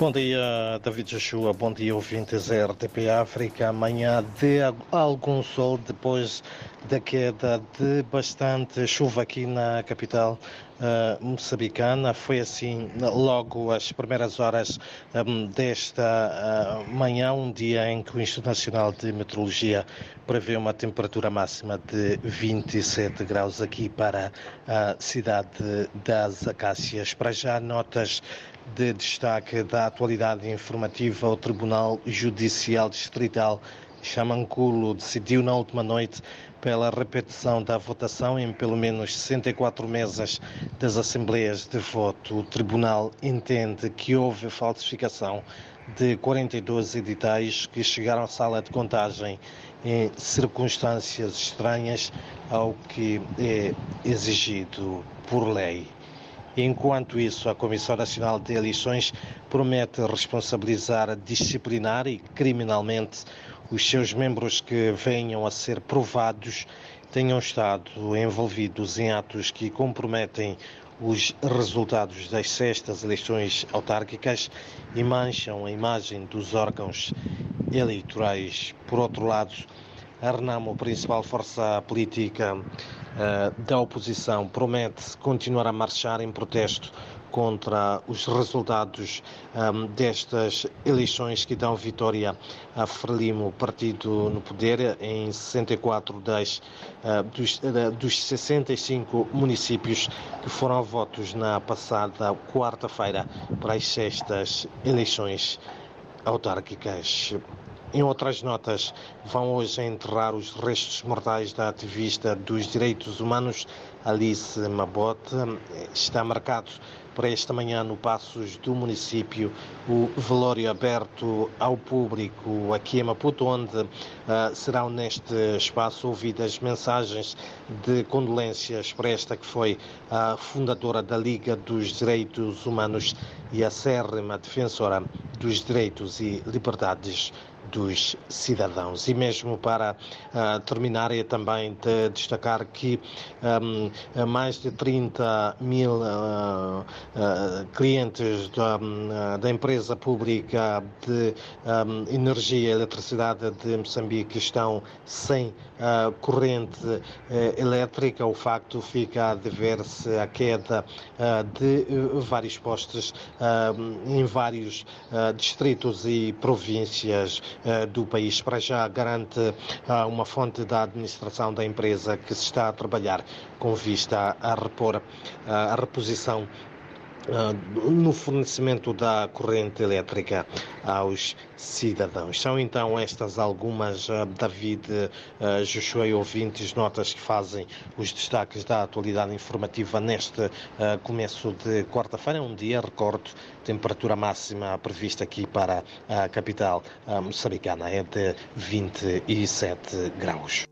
Bom dia, David Joshua. Bom dia, ouvintes da RTP África. Amanhã de algum sol depois da queda de bastante chuva aqui na capital moçambicana. Foi assim logo às primeiras horas desta manhã, um dia em que o Instituto Nacional de Meteorologia prevê uma temperatura máxima de 27 graus aqui para a cidade das Acácias. Para já, notas de destaque da atualidade informativa. O Tribunal Judicial Distrital Chamanculo decidiu na última noite pela repetição da votação em pelo menos 64 mesas das assembleias de voto. O tribunal entende que houve falsificação de 42 editais que chegaram à sala de contagem em circunstâncias estranhas ao que é exigido por lei. Enquanto isso, a Comissão Nacional de Eleições promete responsabilizar disciplinar e criminalmente os seus membros que venham a ser provados tenham estado envolvidos em atos que comprometem os resultados das sextas eleições autárquicas e mancham a imagem dos órgãos eleitorais. Por outro lado, a Renamo, principal força política da oposição, promete continuar a marchar em protesto contra os resultados destas eleições que dão vitória a Frelimo, partido no poder em 64 dos 65 municípios que foram a votos na passada quarta-feira para as sextas eleições autárquicas. Em outras notas, vão hoje enterrar os restos mortais da ativista dos direitos humanos Alice Mabote. Está marcado para esta manhã no Passos do município o velório aberto ao público aqui em Maputo, onde serão neste espaço ouvidas mensagens de condolências para esta que foi a fundadora da Liga dos Direitos Humanos e acérrima defensora dos direitos e liberdades dos cidadãos. E mesmo para terminar, é também de destacar que mais de 30.000 clientes da empresa pública de energia e eletricidade de Moçambique estão sem corrente elétrica. O facto fica a dever-se à queda de vários postes em vários distritos e províncias do país. Para já, garante uma fonte da administração da empresa que se está a trabalhar com vista a repor a reposição no fornecimento da corrente elétrica aos cidadãos. São então estas algumas, David Joshua e ouvintes, notas que fazem os destaques da atualidade informativa neste começo de quarta-feira. Um dia, recordo, temperatura máxima prevista aqui para a capital moçambicana é de 27 graus.